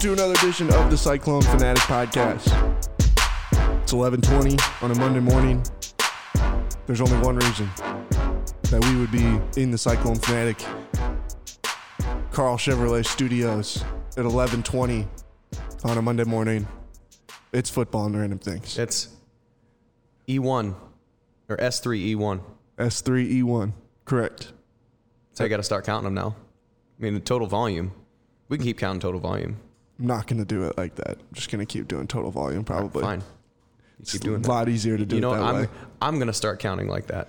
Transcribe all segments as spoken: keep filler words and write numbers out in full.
To another edition of the Cyclone Fanatic podcast. It's eleven twenty on a Monday morning. There's only one reason that we would be in the Cyclone Fanatic Carl Chevrolet Studios at eleven twenty on a Monday morning. It's football and random things. It's E one or S three E one. S three E one, correct. So I got to start counting them now. I mean, the total volume. We can keep counting total volume. I'm not going to do it like that. I'm just going to keep doing total volume probably. Fine. You keep it's doing a lot that. Easier to do you know, it that I'm, way. I'm going to start counting like that.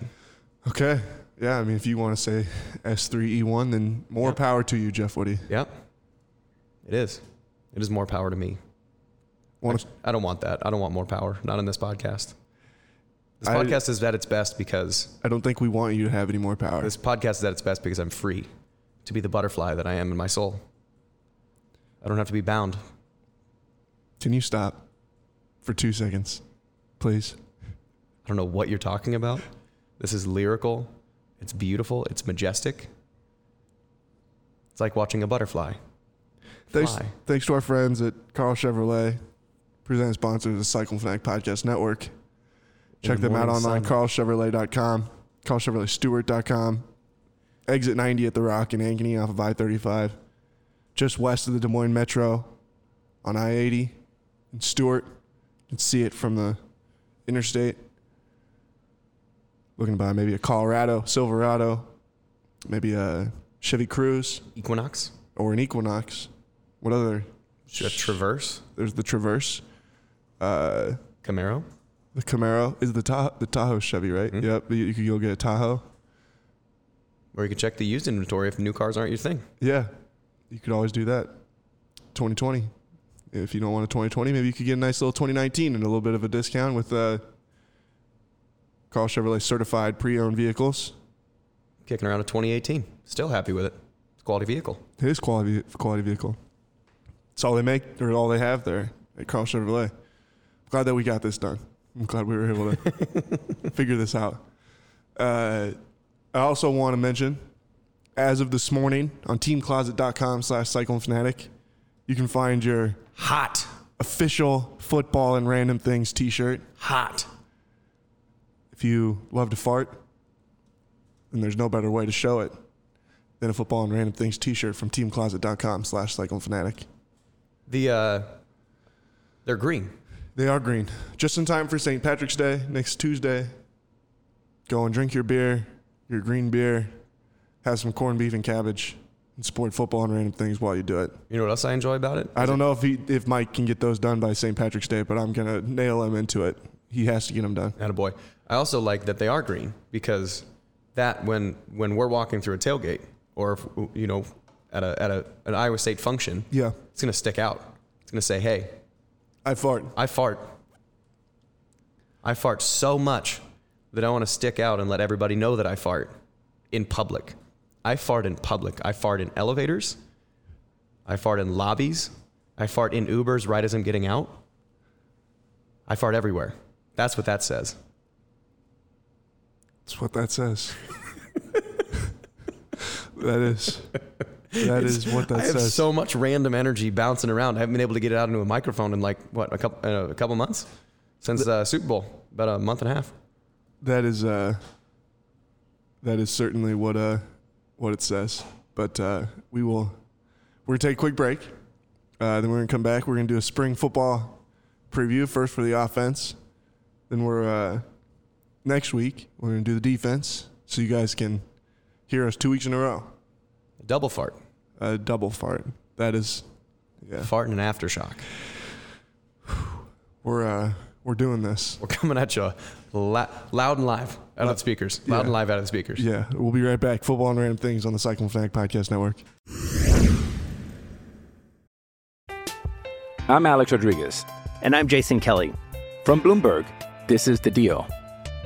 Okay. Yeah, I mean, if you want to say S three E one, then more yep. power to you, Jeff Woody. Yep. It is. It is more power to me. Want I, I don't want that. I don't want more power. Not on this podcast. This I, podcast is at its best because... I don't think we want you to have any more power. This podcast is at its best because I'm free to be the butterfly that I am in my soul. I don't have to be bound. Can you stop for two seconds, please? I don't know what you're talking about. This is lyrical. It's beautiful. It's majestic. It's like watching a butterfly fly. Thanks, thanks to our friends at Carl Chevrolet, presenting sponsors of the Cyclone Fanatic Podcast Network. Check them out online, carl chevrolet dot com, carl chevrolet stewart dot com, exit ninety at The Rock in Ankeny off of I thirty-five. Just west of the Des Moines Metro on I eighty in Stewart. You can see it from the interstate. Looking to buy maybe a Colorado, Silverado, maybe a Chevy Cruze. Equinox. Or an Equinox. What other? A Traverse. There's the Traverse. Uh, Camaro. The Camaro is the, Tahoe, the Tahoe Chevy, right? Mm-hmm. Yep. You could go get a Tahoe. Or you could check the used inventory if new cars aren't your thing. Yeah. You could always do that. twenty twenty. If you don't want a twenty twenty, maybe you could get a nice little twenty nineteen and a little bit of a discount with uh, Carl Chevrolet certified pre-owned vehicles. Kicking around a twenty eighteen. Still happy with it. It's a quality vehicle. It is quality quality vehicle. It's all they make or all they have there at Carl Chevrolet. I'm glad that we got this done. I'm glad we were able to figure this out. Uh, I also want to mention... As of this morning, on teamcloset.com slash Cyclone Fanatic, you can find your hot official football and random things t-shirt. Hot. If you love to fart, then there's no better way to show it than a football and random things t-shirt from teamcloset.com slash Cyclone Fanatic. The, uh, they're green. They are green. Just in time for Saint Patrick's Day, next Tuesday. Go and drink your beer, your green beer. Have some corned beef and cabbage and support football and random things while you do it. You know what else I enjoy about it? Is I don't it? know if he, if Mike can get those done by Saint Patrick's Day, but I'm going to nail him into it. He has to get them done. Attaboy. I also like that they are green because that when when we're walking through a tailgate or, if, you know, at a at a an Iowa State function, yeah, it's going to stick out. It's going to say, hey. I fart. I fart. I fart so much that I want to stick out and let everybody know that I fart in public. I fart in public. I fart in elevators. I fart in lobbies. I fart in Ubers right as I'm getting out. I fart everywhere. That's what that says. That's what that says. That is. That it's, is what that I says. I have so much random energy bouncing around. I haven't been able to get it out into a microphone in like, what, a couple, uh, a couple months? Since the uh, Super Bowl. About a month and a half. That is, uh, that is certainly what... Uh, what it says, but uh, we will, we're going to take a quick break, uh, then we're going to come back, we're going to do a spring football preview, first for the offense, then we're, uh, next week, we're going to do the defense, so you guys can hear us two weeks in a row. Double fart. A double fart, that is, yeah. Fart and an aftershock. We're, uh, We're doing this. We're coming at you la- loud and live out uh, of the speakers. Loud yeah. and live out of the speakers. Yeah. We'll be right back. Football and Random Things on the Cyclone Fanatic Podcast Network. I'm Alex Rodriguez. And I'm Jason Kelly. From Bloomberg, this is The Deal.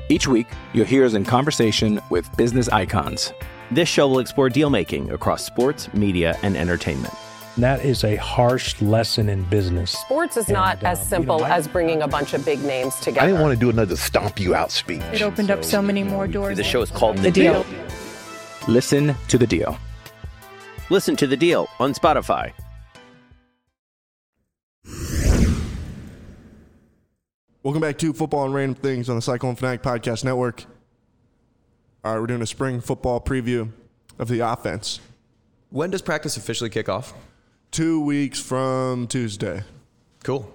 Each week, you'll hear us in conversation with business icons. This show will explore deal-making across sports, media, and entertainment. That is a harsh lesson in business. Sports is and, not as uh, simple you know, I, as bringing a bunch of big names together. I didn't want to do another stomp you out speech. It opened so, up so many more doors. The show is called The, the deal. deal. Listen to The Deal. Listen to The Deal on Spotify. Welcome back to Football and Random Things on the Cyclone Fanatic Podcast Network. All right, we're doing a spring football preview of the offense. When does practice officially kick off? Two weeks from Tuesday. Cool.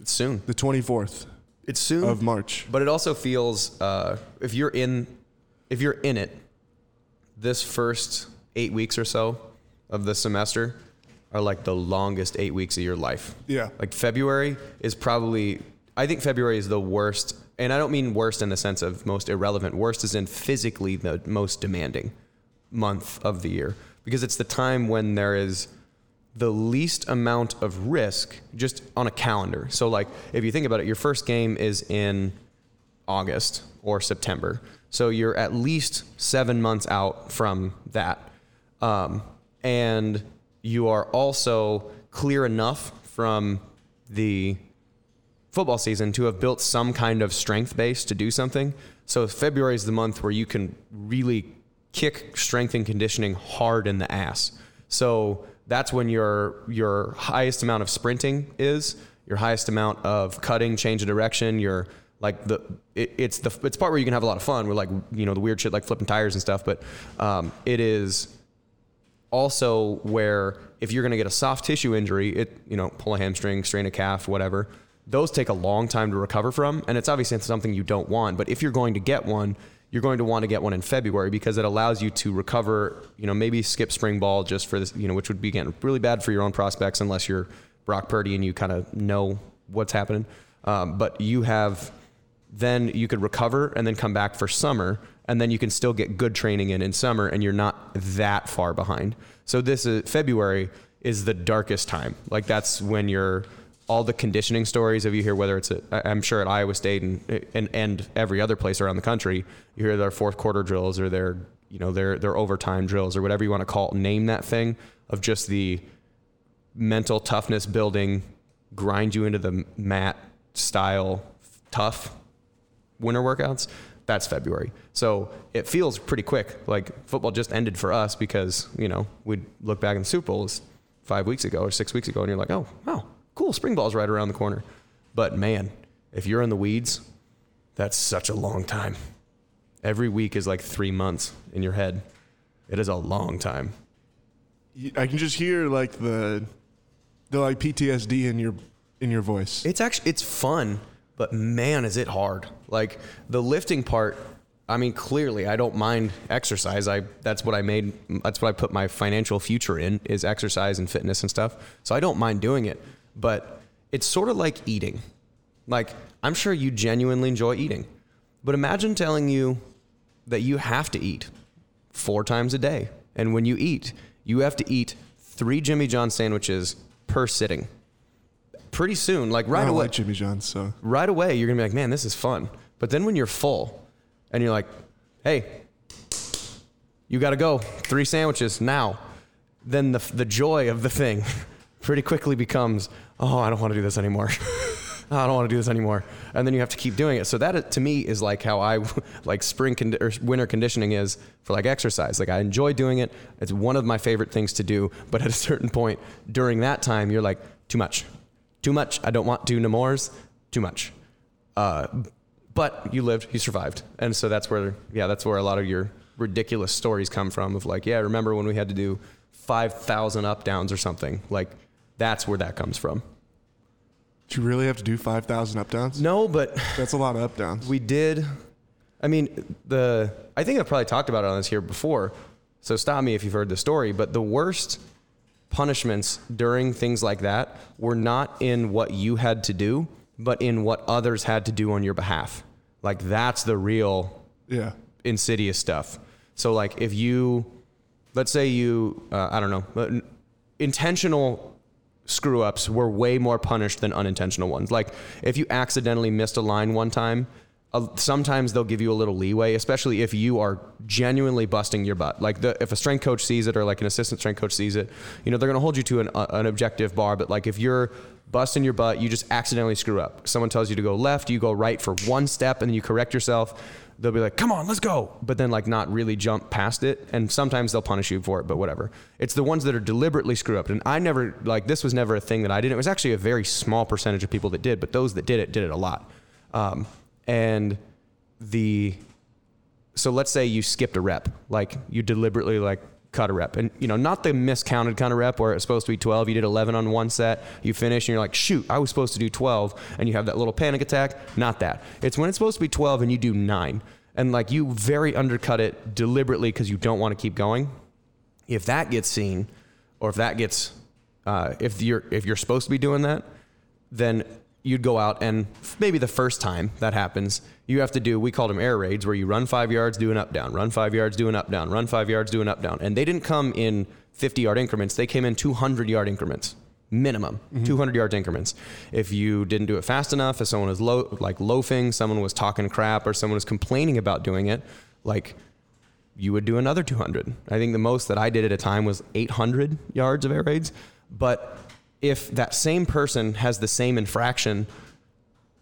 It's soon. The twenty-fourth. It's soon of March. But it also feels uh, if you're in, if you're in it, this first eight weeks or so of the semester are like the longest eight weeks of your life. Yeah. Like February is probably. I think February is the worst, and I don't mean worst in the sense of most irrelevant. Worst is in physically the most demanding month of the year, because it's the time when there is the least amount of risk just on a calendar. So, like, if you think about it, your first game is in August or September. So you're at least seven months out from that. Um, and you are also clear enough from the football season to have built some kind of strength base to do something. So February is the month where you can really kick strength and conditioning hard in the ass. So that's when your your highest amount of sprinting is, your highest amount of cutting, change of direction, your like the it, it's the it's part where you can have a lot of fun with, like, you know, the weird shit like flipping tires and stuff, but um, it is also where if you're going to get a soft tissue injury, it you know, pull a hamstring, strain a calf, whatever. Those take a long time to recover from, and it's obviously something you don't want. But if you're going to get one, you're going to want to get one in February, because it allows you to recover, you know, maybe skip spring ball just for this, you know, which would be, again, really bad for your own prospects unless you're Brock Purdy and you kind of know what's happening. Um, but you have, then you could recover and then come back for summer, and then you can still get good training in in summer, and you're not that far behind. So this is, February is the darkest time. Like, that's when you're, all the conditioning stories of you hear, whether it's, a, I'm sure at Iowa State and, and and every other place around the country, you hear their fourth quarter drills or their, you know, their their overtime drills or whatever you want to call it, name that thing, of just the mental toughness building, grind you into the mat style tough winter workouts. That's February. So it feels pretty quick. Like, football just ended for us because, you know, we'd look back in the Super Bowl five weeks ago or six weeks ago, and you're like, oh, wow. Cool, spring ball's right around the corner. But, man, if you're in the weeds, that's such a long time. Every week is like three months in your head. It is a long time. I can just hear, like, the the like P T S D in your in your voice. It's actually it's fun, but, man, is it hard. Like, the lifting part, I mean, clearly I don't mind exercise. I that's what I made that's what I put my financial future in, is exercise and fitness and stuff. So I don't mind doing it. But it's sort of like eating. Like, I'm sure you genuinely enjoy eating. But imagine telling you that you have to eat four times a day. And when you eat, you have to eat three Jimmy John sandwiches per sitting. Pretty soon, like right away. I don't away, like Jimmy John, so. Right away, you're going to be like, man, this is fun. But then when you're full and you're like, hey, you got to go. Three sandwiches now. Then the the joy of the thing pretty quickly becomes, oh, I don't want to do this anymore. I don't want to do this anymore. And then you have to keep doing it. So that, to me, is like how I like spring condi- or winter conditioning is for, like, exercise. Like, I enjoy doing it. It's one of my favorite things to do. But at a certain point during that time, you're like, too much, too much. I don't want to no mores, too much. Uh, but you lived, you survived. And so that's where, yeah, that's where a lot of your ridiculous stories come from of, like, yeah, I remember when we had to do five thousand up downs or something. Like, that's where that comes from. Did you really have to do five thousand up downs? No, but that's a lot of up downs. We did. I mean, the I think I've probably talked about it on this here before, so stop me if you've heard the story, but the worst punishments during things like that were not in what you had to do. but in what others had to do on your behalf. Like, that's the real yeah. insidious stuff. So, like, if you, let's say you, uh, I don't know, intentional screw-ups were way more punished than unintentional ones. Like, if you accidentally missed a line one time, uh, sometimes they'll give you a little leeway, especially if you are genuinely busting your butt. Like, the, if a strength coach sees it or, like, an assistant strength coach sees it, you know, they're going to hold you to an, uh, an objective bar. But, like, if you're busting your butt, you just accidentally screw up. Someone tells you to go left, you go right for one step, and then you correct yourself. They'll be like, come on, let's go. But then, like, not really jump past it. And sometimes they'll punish you for it, but whatever. It's the ones that are deliberately screw up. And I never, like, this was never a thing that I did. It was actually a very small percentage of people that did, but those that did it, did it a lot. Um, and the, so let's say you skipped a rep. Like, you deliberately, like, cut a rep. And, you know, not the miscounted kind of rep where it's supposed to be twelve. You did eleven on one set. You finish and you're like, shoot, I was supposed to do twelve. And you have that little panic attack. Not that. It's when it's supposed to be twelve and you do nine. And, like, you very undercut it deliberately because you don't want to keep going. If that gets seen, or if that gets, uh, if you're if you're supposed to be doing that, then you'd go out and maybe the first time that happens, you have to do, we called them air raids, where you run five yards, do an up down, run five yards, do an up down, run five yards, do an up down. And they didn't come in fifty yard increments. They came in two hundred yard increments, minimum mm-hmm. two hundred yard increments. If you didn't do it fast enough, if someone was lo- like loafing, someone was talking crap, or someone was complaining about doing it, like, you would do another two hundred. I think the most that I did at a time was eight hundred yards of air raids. But if that same person has the same infraction,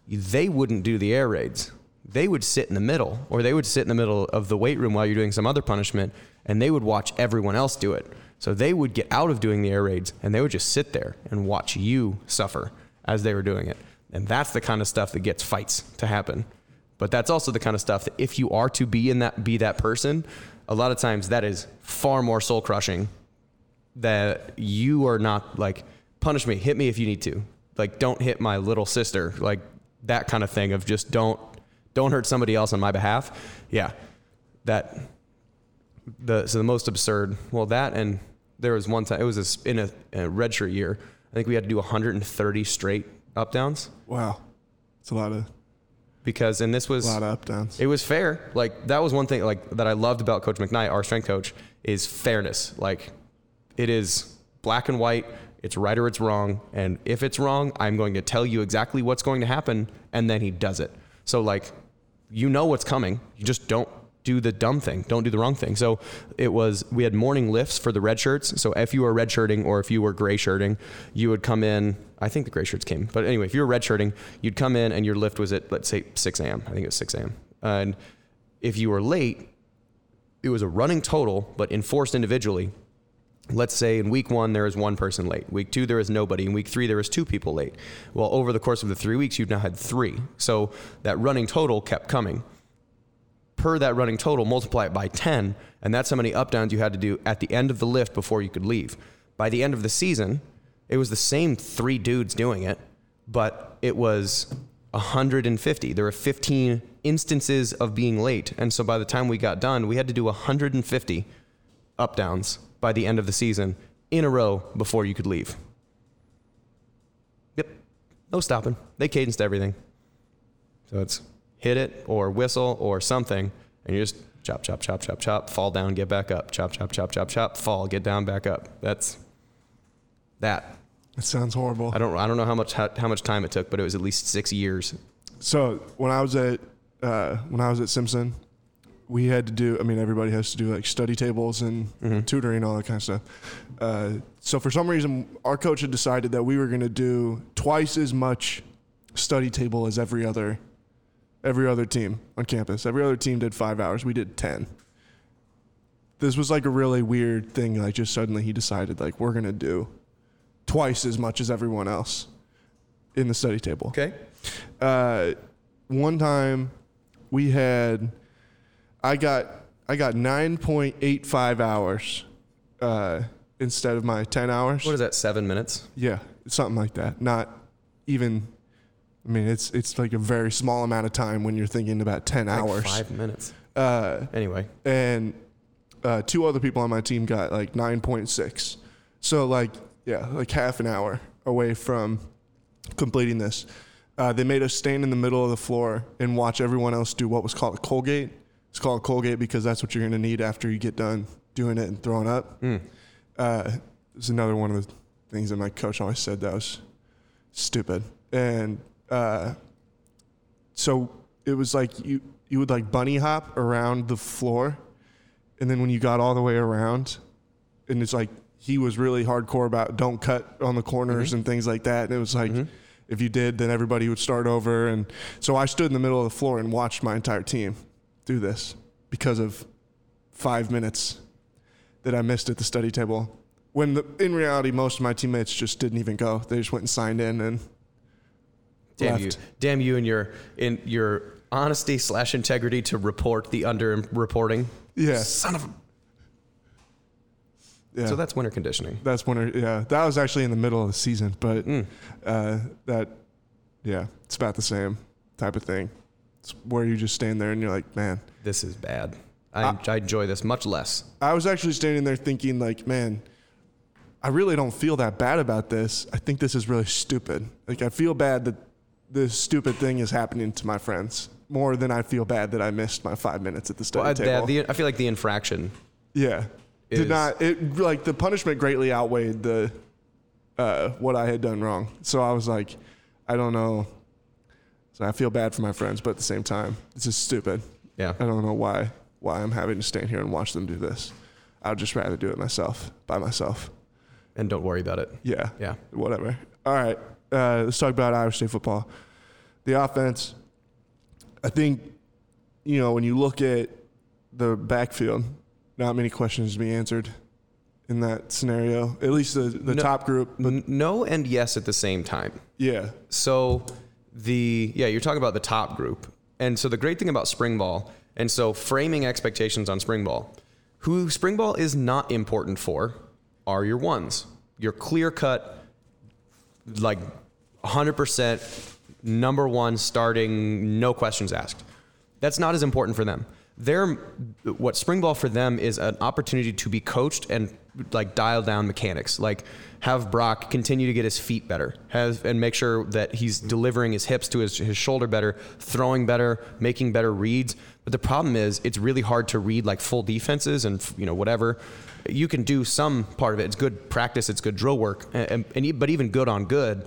they wouldn't do the air raids. They would sit in the middle, or they would sit in the middle of the weight room while you're doing some other punishment, and they would watch everyone else do it. So they would get out of doing the air raids, and they would just sit there and watch you suffer as they were doing it. And that's the kind of stuff that gets fights to happen. But that's also the kind of stuff that if you are to be in that, be that person, a lot of times that is far more soul crushing, that you are not like, punish me, hit me if you need to. Like, don't hit my little sister. Like, that kind of thing of just don't, don't hurt somebody else on my behalf. Yeah. That, the, so the most absurd, well, that, and there was one time, it was a, in a, a redshirt year, I think we had to do one hundred thirty straight up downs. Wow. It's a lot of, because, and this was a lot of up downs. It was fair. Like, that was one thing, like, that I loved about Coach McKnight, our strength coach, is fairness. Like, it is black and white. It's right or it's wrong. And if it's wrong, I'm going to tell you exactly what's going to happen. And then he does it. So, like, you know what's coming. You just don't do the dumb thing. Don't do the wrong thing. So it was, we had morning lifts for the red shirts. So if you were red shirting, or if you were gray shirting, you would come in. I think the gray shirts came. But anyway, if you were red shirting, you'd come in and your lift was at, let's say, six a.m. I think it was six a.m. And if you were late, it was a running total, but enforced individually. Let's say in week one, there is one person late. Week two, there is nobody. In week three, there is two people late. Well, over the course of the three weeks, you've now had three. So that running total kept coming. Per that running total, multiply it by ten, and that's how many up downs you had to do at the end of the lift before you could leave. By the end of the season, it was the same three dudes doing it, but it was one hundred fifty. There were fifteen instances of being late. And so by the time we got done, we had to do one hundred fifty up downs by the end of the season in a row before you could leave. Yep. No stopping. They cadenced everything. So it's hit it or whistle or something, and you just chop, chop, chop, chop, chop, fall down, get back up, chop, chop, chop, chop, chop, fall, get down, back up. That's that. That sounds horrible. I don't I don't know how much how, how much time it took, but it was at least six years. So when I was at uh, when I was at Simpson, we had to do, I mean, everybody has to do, like, study tables and mm-hmm. tutoring and all that kind of stuff. Uh, so for some reason, our coach had decided that we were going to do twice as much study table as every other every other team on campus. Every other team did five hours. We did ten. This was, like, a really weird thing. Like, just suddenly he decided, like, we're going to do twice as much as everyone else in the study table. Okay. Uh, one time we had... I got I got nine point eight five hours uh, instead of my ten hours. What is that, seven minutes? Yeah, something like that. Not even, I mean, it's it's like a very small amount of time when you're thinking about ten like hours. Five minutes. Uh, anyway. And uh, two other people on my team got like nine point six. So, like, yeah, like half an hour away from completing this. Uh, they made us stand in the middle of the floor and watch everyone else do what was called a Colgate. It's called Colgate because that's what you're going to need after you get done doing it and throwing up. Mm. Uh, it's another one of the things that my coach always said that was stupid. And uh, so it was like you, you would like bunny hop around the floor. And then when you got all the way around, and it's like he was really hardcore about don't cut on the corners mm-hmm. and things like that. And it was like mm-hmm. if you did, then everybody would start over. And so I stood in the middle of the floor and watched my entire team do this because of five minutes that I missed at the study table. When the, in reality, most of my teammates just didn't even go. They just went and signed in and damn left. You. Damn you and your in your honesty slash integrity to report the under reporting. Yeah. Son of a... Yeah. So that's winter conditioning. That's winter, yeah. That was actually in the middle of the season, but mm. uh, that, yeah, it's about the same type of thing. It's where you just stand there and you're like, man. This is bad. I, I, I enjoy this much less. I was actually standing there thinking like, man, I really don't feel that bad about this. I think this is really stupid. Like, I feel bad that this stupid thing is happening to my friends more than I feel bad that I missed my five minutes at the study well, table. The, the, I feel like the infraction. Yeah. Is, did not, it like the punishment greatly outweighed the, uh, what I had done wrong. So I was like, I don't know. So I feel bad for my friends, but at the same time, this is stupid. Yeah. I don't know why, why I'm having to stand here and watch them do this. I would just rather do it myself, by myself. And don't worry about it. Yeah. Yeah. Whatever. All right. Uh, let's talk about Iowa State football. The offense, I think, you know, when you look at the backfield, not many questions to be answered in that scenario, at least the, the no, top group. But n- no and yes at the same time. Yeah. So, the yeah, you're talking about the top group. And so the great thing about spring ball, and so framing expectations on spring ball, who spring ball is not important for are your ones, your clear-cut, like one hundred percent number one starting, no questions asked. That's not as important for them. They're, what spring ball for them is an opportunity to be coached and like dial down mechanics, like have Brock continue to get his feet better, have and make sure that he's delivering his hips to his, his shoulder better, throwing better, making better reads. But the problem is it's really hard to read like full defenses and, you know, whatever. You can do some part of it. It's good practice. It's good drill work. And, and but even good on good,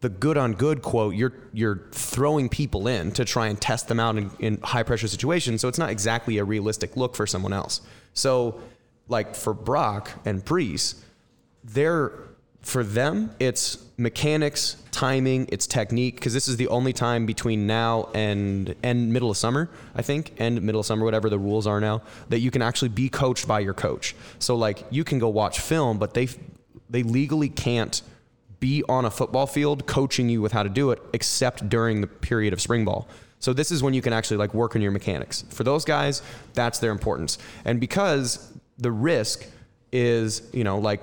the good on good quote, you're you're throwing people in to try and test them out in, in high pressure situations. So it's not exactly a realistic look for someone else. So like for Brock and Breece, they're for them, it's mechanics, timing, it's technique, because this is the only time between now and and middle of summer, I think, and middle of summer, whatever the rules are now, that you can actually be coached by your coach. So like you can go watch film, but they they legally can't be on a football field coaching you with how to do it, except during the period of spring ball. So this is when you can actually like work on your mechanics. For those guys, that's their importance. And because the risk is, you know, like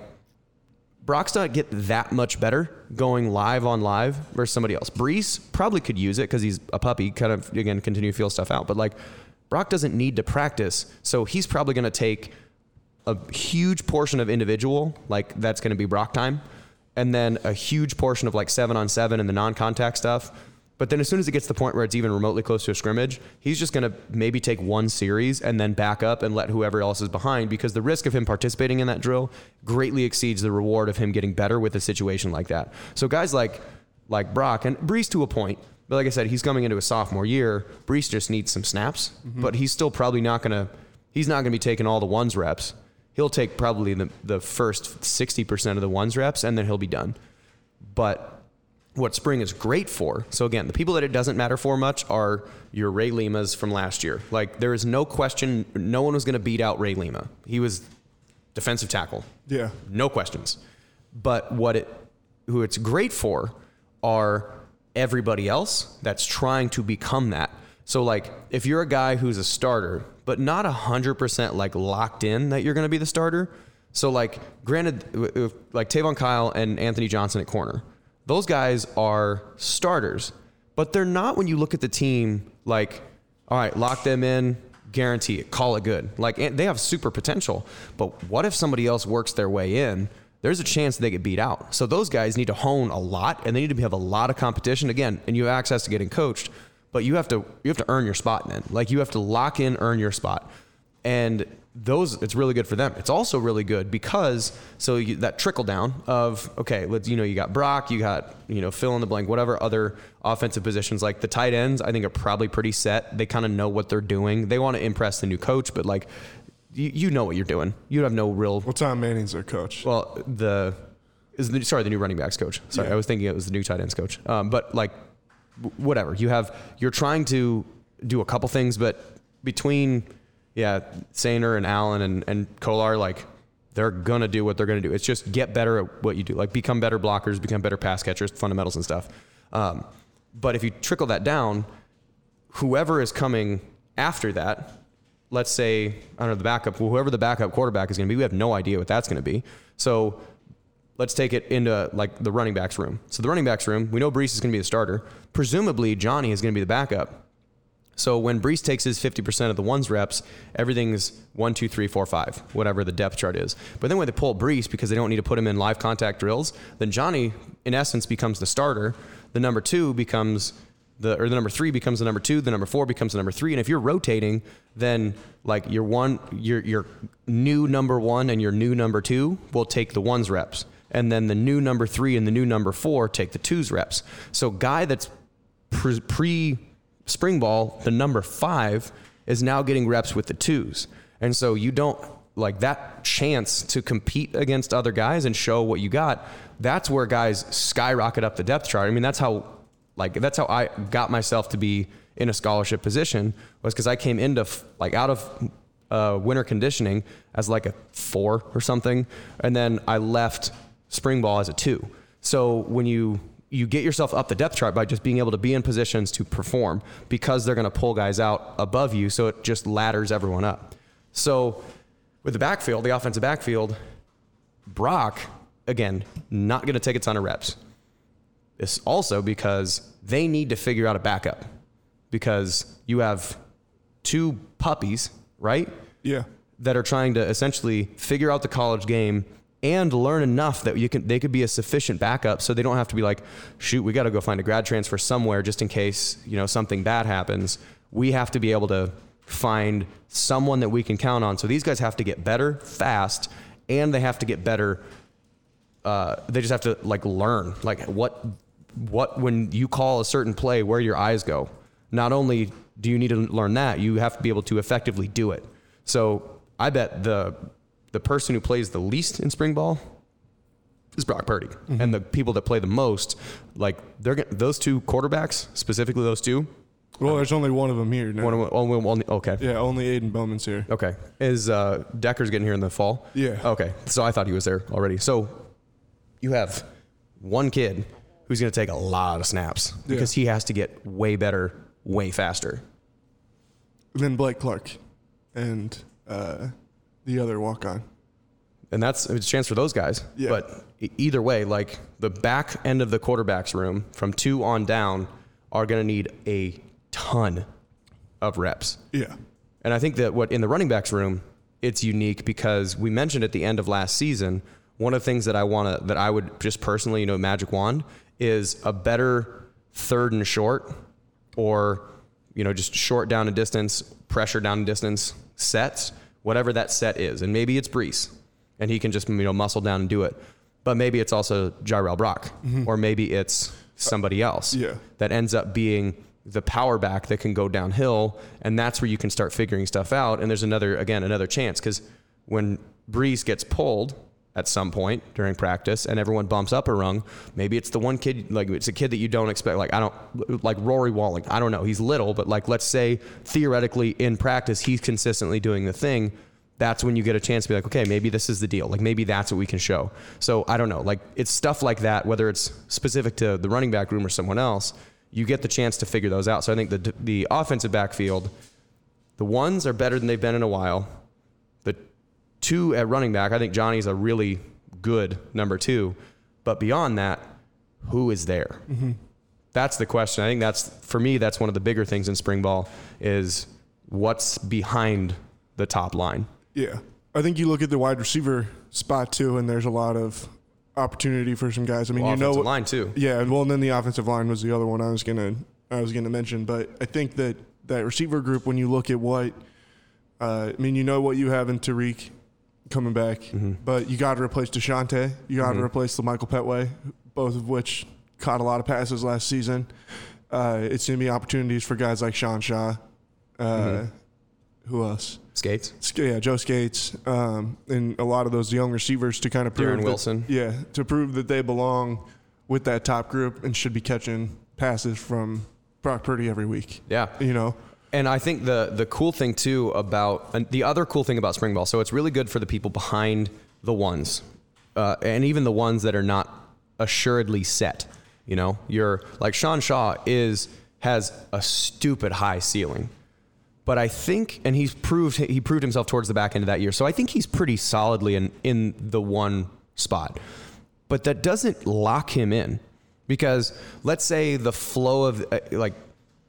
Brock's not get that much better going live on live versus somebody else. Breece probably could use it because he's a puppy, kind of, again, continue to feel stuff out. But like Brock doesn't need to practice. So he's probably going to take a huge portion of individual, like that's going to be Brock time. And then a huge portion of like seven on seven and the non-contact stuff. But then as soon as it gets to the point where it's even remotely close to a scrimmage, he's just going to maybe take one series and then back up and let whoever else is behind, because the risk of him participating in that drill greatly exceeds the reward of him getting better with a situation like that. So guys like like Brock and Breece to a point, but like I said, he's coming into his sophomore year. Breece just needs some snaps, mm-hmm. but he's still probably not going to he's not going to be taking all the ones reps. He'll take probably the, the first sixty percent of the ones reps, and then he'll be done. But what spring is great for, so again, the people that it doesn't matter for much are your Ray Limas from last year. Like, there is no question, no one was going to beat out Ray Lima. He was defensive tackle. Yeah. No questions. But what it, who it's great for are everybody else that's trying to become that. So, like, if you're a guy who's a starter, but not one hundred percent like locked in that you're going to be the starter. So, like, granted, if, like Tavon Kyle and Anthony Johnson at corner, those guys are starters, but they're not when you look at the team like, all right, lock them in, guarantee it, call it good. Like, they have super potential, but what if somebody else works their way in there's a chance they get beat out. So those guys need to hone a lot, and they need to have a lot of competition again. And you have access to getting coached, but you have to you have to earn your spot in it. Like you have to lock in, earn your spot, and those it's really good for them. It's also really good because so you, that trickle down of okay, let's you know you got Brock, you got you know fill in the blank, whatever other offensive positions like the tight ends. I think are probably pretty set. They kind of know what they're doing. They want to impress the new coach, but like. You, you know what you're doing. You have no real... Well, Tom Manning's their coach. Well, the... is the, Sorry, the new running backs coach. Sorry, yeah. I was thinking it was the new tight ends coach. Um, but, like, whatever. You have... You're trying to do a couple things, but between, yeah, Soehner and Allen and, and Kolar, like, they're going to do what they're going to do. It's just get better at what you do. Like, become better blockers, become better pass catchers, fundamentals and stuff. Um, but if you trickle that down, whoever is coming after that... Let's say, I don't know, the backup, whoever the backup quarterback is going to be, we have no idea what that's going to be. So let's take it into like the running back's room. So the running back's room, we know Breece is going to be the starter. Presumably Johnnie is going to be the backup. So when Breece takes his fifty percent of the ones reps, everything's one, two, three, four, five, whatever the depth chart is. But then when they pull Breece because they don't need to put him in live contact drills, then Johnnie in essence becomes the starter. The number two becomes The, or the number three becomes the number two, the number four becomes the number three. And if you're rotating, then like your one, your your new number one and your new number two will take the ones reps. And then the new number three and the new number four take the twos reps. So guy that's pre, pre spring ball, the number five is now getting reps with the twos. And so you don't like that chance to compete against other guys and show what you got. That's where guys skyrocket up the depth chart. I mean, that's how... Like, that's how I got myself to be in a scholarship position was because I came into, like, out of uh, winter conditioning as, like, a four or something, and then I left spring ball as a two. So when you, you get yourself up the depth chart by just being able to be in positions to perform because they're going to pull guys out above you, so it just ladders everyone up. So with the backfield, the offensive backfield, Brock, again, not going to take a ton of reps. It's also because they need to figure out a backup because you have two puppies, right? Yeah. That are trying to essentially figure out the college game and learn enough that you can they could be a sufficient backup so they don't have to be like, shoot, we got to go find a grad transfer somewhere just in case, you know, something bad happens. We have to be able to find someone that we can count on. So these guys have to get better fast and they have to get better. Uh, they just have to like learn like what What when you call a certain play, where your eyes go. Not only do you need to learn that, you have to be able to effectively do it. So I bet the the person who plays the least in spring ball is Brock Purdy, mm-hmm. and the people that play the most, like they're those two quarterbacks specifically, those two. Well, um, there's only one of them here now. One, only, only, okay. Yeah, only Aiden Bowman's here. Okay, is uh, Decker's getting here in the fall? Yeah. Okay, so I thought he was there already. So you have one kid. Who's going to take a lot of snaps because yeah. he has to get way better, way faster. Then Blake Clark and uh, the other walk-on. And that's it's a chance for those guys. Yeah. But either way, like the back end of the quarterback's room from two on down are going to need a ton of reps. Yeah. And I think that what in the running back's room, it's unique because we mentioned at the end of last season, one of the things that I want to that I would just personally, you know, magic wand is a better third and short or, you know, just short down and distance, pressure down and distance sets, whatever that set is. And maybe it's Breece and he can just, you know, muscle down and do it. But maybe it's also Jirel Brock mm-hmm. or maybe it's somebody else uh, yeah. that ends up being the power back that can go downhill. And that's where you can start figuring stuff out. And there's another, again, another chance because when Breece gets pulled, at some point during practice and everyone bumps up a rung. Maybe it's the one kid, like it's a kid that you don't expect. Like I don't like Rory Walling. I don't know. He's little, but like, let's say theoretically in practice, he's consistently doing the thing. That's when you get a chance to be like, okay, maybe this is the deal. Like maybe that's what we can show. So I don't know. Like it's stuff like that, whether it's specific to the running back room or someone else, you get the chance to figure those out. So I think the, the offensive backfield, the ones are better than they've been in a while. Two at running back, I think Johnny's a really good number two. But beyond that, who is there? Mm-hmm. That's the question. I think that's, for me, that's one of the bigger things in spring ball is what's behind the top line. Yeah. I think you look at the wide receiver spot too, and there's a lot of opportunity for some guys. I mean, well, you know, offensive line too. Yeah, well, and then the offensive line was the other one I was gonna I was gonna mention. But I think that that receiver group, when you look at what, uh, I mean, you know what you have in Tarique coming back, mm-hmm. but you got to replace Deshaunte, you got to mm-hmm. replace the Michael Petway, both of which caught a lot of passes last season. Uh, it's gonna be opportunities for guys like Sean Shaw. Uh, mm-hmm. Who else? Skates. Yeah, Joe Skates, um, and a lot of those young receivers to kind of prove Darren Wilson. That, yeah, to prove that they belong with that top group and should be catching passes from Brock Purdy every week. Yeah, you know. And I think the the cool thing too about and the other cool thing about spring ball. So it's really good for the people behind the ones, uh, and even the ones that are not assuredly set. You know, you're like Sean Shaw is has a stupid high ceiling. But I think, and he's proved he proved himself towards the back end of that year. So I think he's pretty solidly in, in the one spot. But that doesn't lock him in. Because let's say the flow of, like,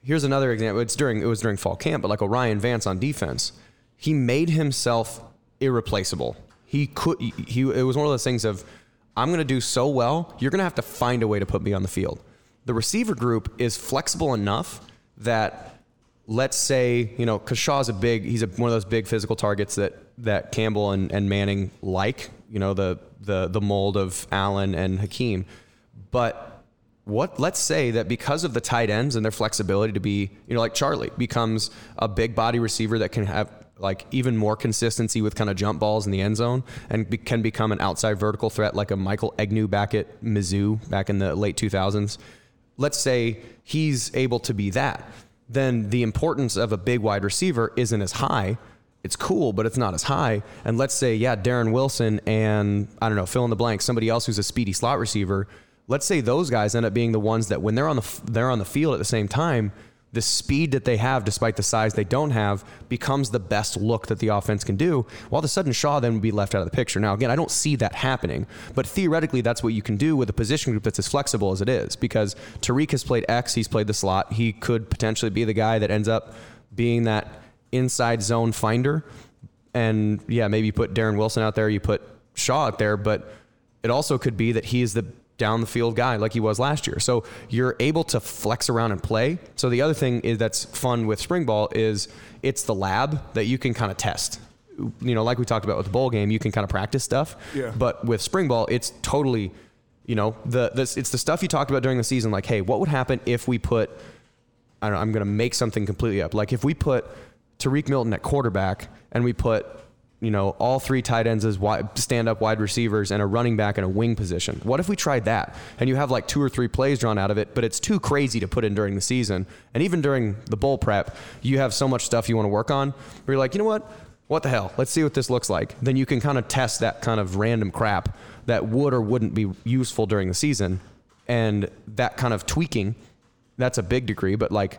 here's another example. It's during It was during fall camp, but like Orion Vance on defense, he made himself irreplaceable. He could, he, it was one of those things of, I'm going to do so well, you're going to have to find a way to put me on the field. The receiver group is flexible enough that... Let's say, you know, because Shaw's a big, he's a, one of those big physical targets that that Campbell and, and Manning like, you know, the, the the mold of Allen and Hakeem. But what? Let's say that because of the tight ends and their flexibility to be, you know, like Charlie becomes a big body receiver that can have like even more consistency with kind of jump balls in the end zone and be, can become an outside vertical threat like a Michael Agnew back at Mizzou back in the late two thousands. Let's say he's able to be that. Then the importance of a big wide receiver isn't as high. It's cool, but it's not as high. And let's say, yeah, Darren Wilson and, I don't know, fill in the blank, somebody else who's a speedy slot receiver. Let's say those guys end up being the ones that when they're on the they're on the field at the same time, the speed that they have, despite the size they don't have, becomes the best look that the offense can do. Well, all of a sudden, Shaw then would be left out of the picture. Now, again, I don't see that happening, but theoretically, that's what you can do with a position group that's as flexible as it is, because Tarique has played X, he's played the slot. He could potentially be the guy that ends up being that inside zone finder. And yeah, maybe you put Darren Wilson out there, you put Shaw out there, but it also could be that he is the down the field guy like he was last year. So you're able to flex around and play. So the other thing is that's fun with spring ball is it's the lab that you can kind of test. You know, like we talked about with the bowl game, you can kind of practice stuff. Yeah. But with spring ball, it's totally, you know, the this it's the stuff you talked about during the season. Like, hey, what would happen if we put, I don't know, I'm going to make something completely up. Like if we put Tarique Milton at quarterback and we put, you know, all three tight ends as wide, stand-up wide receivers and a running back in a wing position. What if we tried that? And you have like two or three plays drawn out of it, but it's too crazy to put in during the season. And even during the bowl prep, you have so much stuff you want to work on. Where you're like, you know what? What the hell? Let's see what this looks like. Then you can kind of test that kind of random crap that would or wouldn't be useful during the season. And that kind of tweaking, that's a big degree, but like,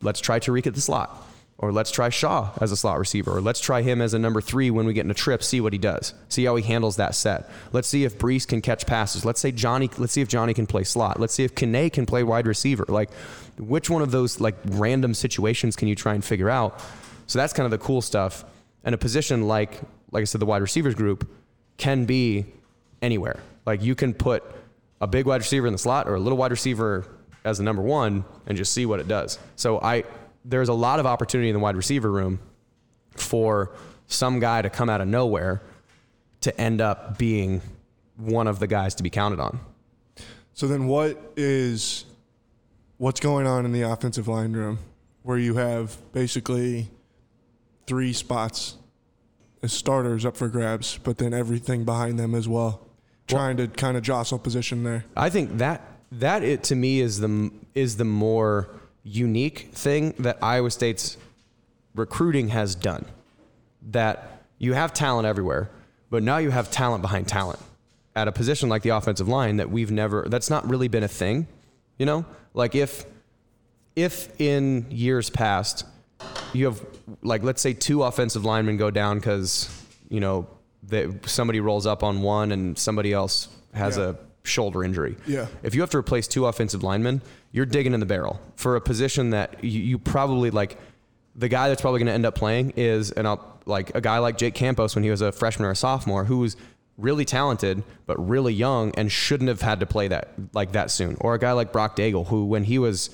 let's try Tarique at the slot. Or let's try Shaw as a slot receiver. Or let's try him as a number three when we get in a trip, see what he does. See how he handles that set. Let's see if Breece can catch passes. Let's say Johnnie, let's see if Johnnie can play slot. Let's see if Kene can play wide receiver. Like, which one of those like random situations can you try and figure out? So that's kind of the cool stuff. And a position like, like I said, the wide receivers group can be anywhere. Like you can put a big wide receiver in the slot or a little wide receiver as the number one and just see what it does. So I... There's a lot of opportunity in the wide receiver room for some guy to come out of nowhere to end up being one of the guys to be counted on. So then what is, what's going on in the offensive line room where you have basically three spots as starters up for grabs, but then everything behind them as well, well trying to kind of jostle position there? I think that, that it to me is the, is the more unique thing that Iowa State's recruiting has done, that you have talent everywhere, but now you have talent behind talent at a position like the offensive line that we've never, that's not really been a thing, you know, like if, if in years past you have like, let's say two offensive linemen go down because, you know, they, somebody rolls up on one and somebody else has yeah. a shoulder injury. Yeah. If you have to replace two offensive linemen, you're digging in the barrel for a position that you, you probably like the guy that's probably going to end up playing is, and I'll, like a guy like Jake Campos when he was a freshman or a sophomore, who was really talented, but really young and shouldn't have had to play that like that soon. Or a guy like Brock Daigle, who when he was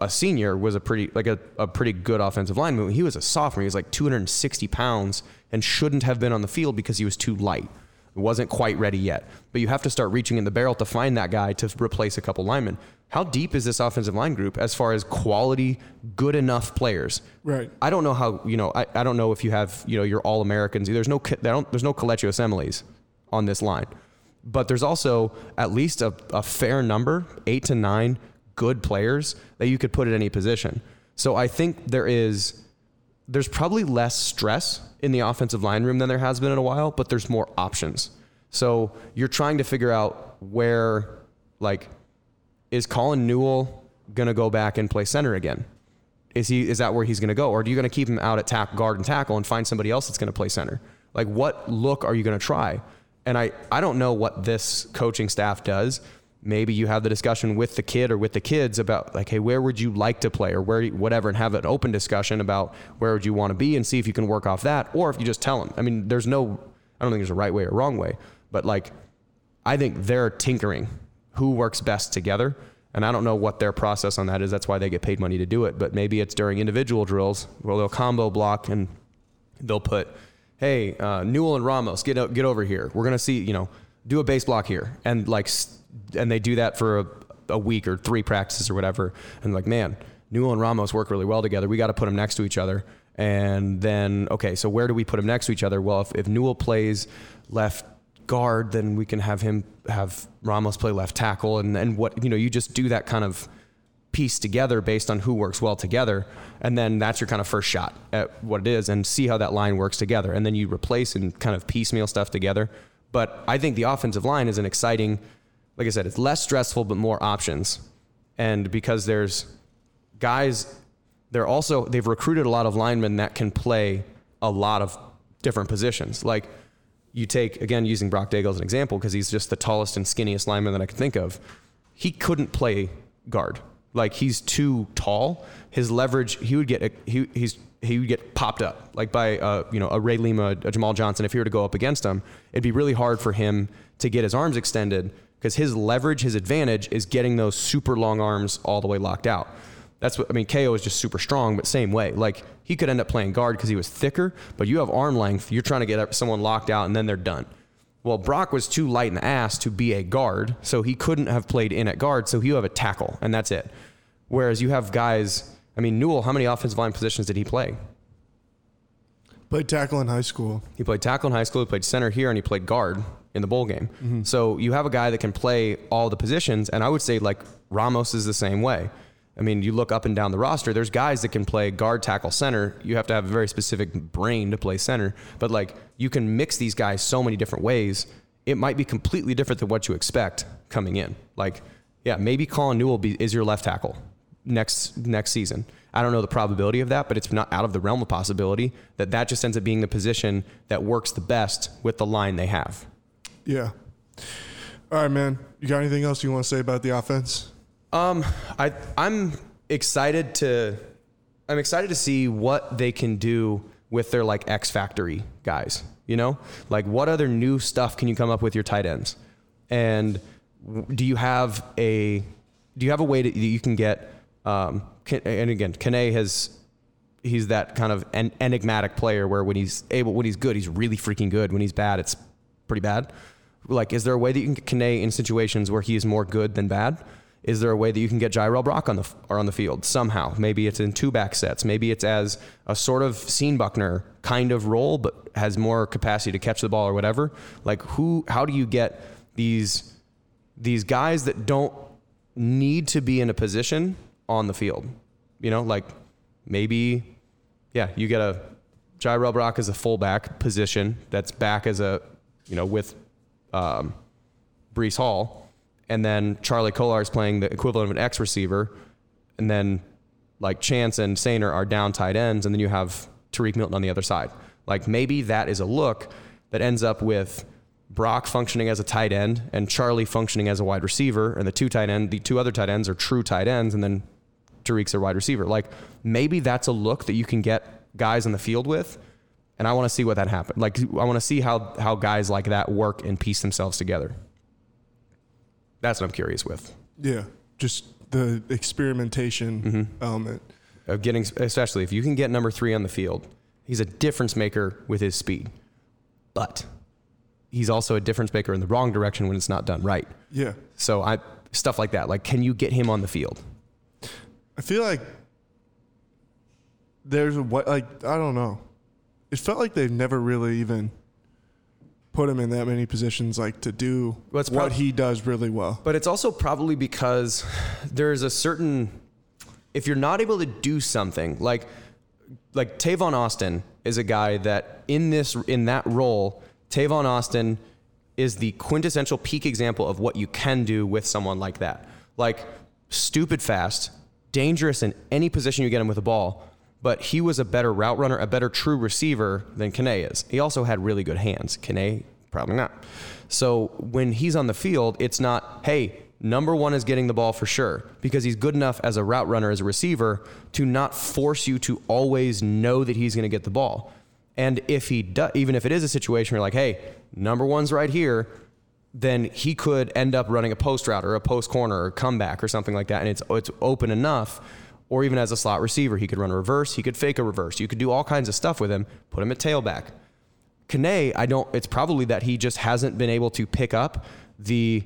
a senior was a pretty, like a, a pretty good offensive lineman. When he was a sophomore, he was like two hundred sixty pounds and shouldn't have been on the field because he was too light. It wasn't quite ready yet, but you have to start reaching in the barrel to find that guy to replace a couple linemen. How deep is this offensive line group as far as quality, good enough players? Right. I don't know how, you know, I, I don't know if you have, you know, your All-Americans. There's no, they don't, there's no Colecchio Assemblees on this line, but there's also at least a, a fair number, eight to nine good players that you could put at any position. So I think there is, there's probably less stress in the offensive line room than there has been in a while, but there's more options. So you're trying to figure out where, like, is Colin Newell going to go back and play center again? Is he, is that where he's going to go? Or are you going to keep him out at tack, guard and tackle and find somebody else that's going to play center? Like, what look are you going to try? And I, I don't know what this coaching staff does. Maybe you have the discussion with the kid or with the kids about like, hey, where would you like to play or where, whatever, and have an open discussion about where would you want to be and see if you can work off that. Or if you just tell them, I mean, there's no, I don't think there's a right way or wrong way, but like, I think they're tinkering who works best together. And I don't know what their process on that is. That's why they get paid money to do it. But maybe it's during individual drills where they'll combo block and they'll put, hey, uh, Newell and Ramos, get up, get over here. We're going to see, you know, do a base block here. And like, and they do that for a, a week or three practices or whatever. And like, man, Newell and Ramos work really well together. We got to put them next to each other. And then, okay, so where do we put them next to each other? Well, if, if Newell plays left guard, then we can have him have Ramos play left tackle. And then what, you know, you just do that kind of piece together based on who works well together. And then that's your kind of first shot at what it is and see how that line works together. And then you replace and kind of piecemeal stuff together. But I think the offensive line is an exciting, like I said, it's less stressful, but more options. And because there's guys, they're also, they've recruited a lot of linemen that can play a lot of different positions. Like you take, again, using Brock Daigle as an example, because he's just the tallest and skinniest lineman that I can think of. He couldn't play guard. Like he's too tall. His leverage, he would get, he he's, he would get popped up like by, uh, you know, a Ray Lima, a Jamal Johnson. If he were to go up against him, it'd be really hard for him to get his arms extended because his leverage, his advantage is getting those super long arms all the way locked out. That's what, I mean, K O is just super strong, but same way. Like he could end up playing guard because he was thicker, but you have arm length. You're trying to get someone locked out and then they're done. Well, Brock was too light in the ass to be a guard, so he couldn't have played in at guard. So you have a tackle and that's it. Whereas you have guys, I mean, Newell, how many offensive line positions did he play? Played tackle in high school. He played tackle in high school. He played center here and he played guard in the bowl game. Mm-hmm. So you have a guy that can play all the positions. And I would say like Ramos is the same way. I mean, you look up and down the roster, there's guys that can play guard, tackle, center. You have to have a very specific brain to play center, but like you can mix these guys so many different ways. It might be completely different than what you expect coming in. Like, yeah, maybe Colin Newell be, is your left tackle next, next season. I don't know the probability of that, but it's not out of the realm of possibility that that just ends up being the position that works the best with the line they have. Yeah. All right, man. You got anything else you want to say about the offense? Um, I, I'm excited to, I'm excited to see what they can do with their like X Factory guys, you know, like what other new stuff can you come up with your tight ends? And do you have a, do you have a way that you can get, um, and again, Kene has, he's that kind of en- enigmatic player where when he's able, when he's good, he's really freaking good. When he's bad, it's pretty bad. Like, is there a way that you can get Kene in situations where he is more good than bad? Is there a way that you can get Jirel Brock on the or on the field somehow? Maybe it's in two back sets. Maybe it's as a sort of Seenbuckner kind of role, but has more capacity to catch the ball or whatever. Like who? How do you get these these guys that don't need to be in a position on the field? You know, like maybe, yeah, you get a Jirel Brock as a fullback position that's back as a, you know, with um, Breece Hall. And then Charlie Kolar is playing the equivalent of an X receiver. And then like Chance and Soehner are down tight ends. And then you have Tarique Milton on the other side. Like maybe that is a look that ends up with Brock functioning as a tight end and Charlie functioning as a wide receiver. And the two tight end, the two other tight ends are true tight ends. And then Tarique's a wide receiver. Like maybe that's a look that you can get guys on the field with. And I want to see what that happens. Like, I want to see how, how guys like that work and piece themselves together. That's what I'm curious with. Yeah, just the experimentation mm-hmm. element. Of getting, especially if you can get number three on the field, he's a difference maker with his speed. But he's also a difference maker in the wrong direction when it's not done right. Yeah. So I stuff like that. Like, can you get him on the field? I feel like there's a what like I don't know. It felt like they've never really even put him in that many positions like to do well, prob- what he does really well. But it's also probably because there's a certain if you're not able to do something like like Tavon Austin is a guy that in this in that role, Tavon Austin is the quintessential peak example of what you can do with someone like that. Like stupid fast, dangerous in any position you get him with the ball. But he was a better route runner, a better true receiver than Kene is. He also had really good hands. Kene, probably not. So when he's on the field, it's not, hey, number one is getting the ball for sure, because he's good enough as a route runner, as a receiver, to not force you to always know that he's going to get the ball. And if he does, even if it is a situation where you're like, hey, number one's right here, then he could end up running a post route or a post corner or comeback or something like that, and it's it's open enough. Or even as a slot receiver, he could run a reverse. He could fake a reverse. You could do all kinds of stuff with him. Put him at tailback. Kene, I don't. It's probably that he just hasn't been able to pick up the,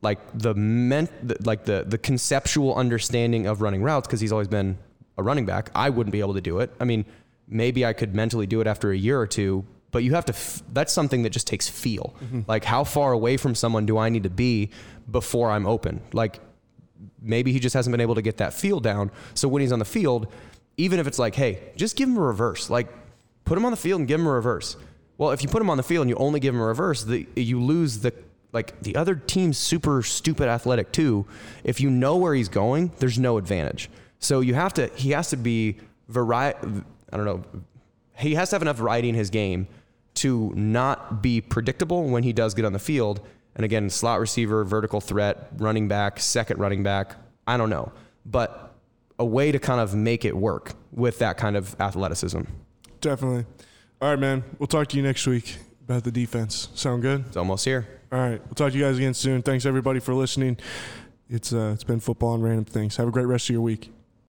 like the meant, like the the conceptual understanding of running routes because he's always been a running back. I wouldn't be able to do it. I mean, maybe I could mentally do it after a year or two, but you have to. F- that's something that just takes feel. Mm-hmm. Like how far away from someone do I need to be before I'm open? Like. Maybe he just hasn't been able to get that feel down. So when he's on the field, even if it's like, hey, just give him a reverse, like put him on the field and give him a reverse. Well, if you put him on the field and you only give him a reverse, the, you lose the, like the other team's super stupid athletic too. If you know where he's going, there's no advantage. So you have to, he has to be variety. I don't know. He has to have enough variety in his game to not be predictable when he does get on the field. And again, slot receiver, vertical threat, running back, second running back. I don't know. But a way to kind of make it work with that kind of athleticism. Definitely. All right, man. We'll talk to you next week about the defense. Sound good? It's almost here. All right. We'll talk to you guys again soon. Thanks, everybody, for listening. It's uh, It's been Football and Random Things. Have a great rest of your week.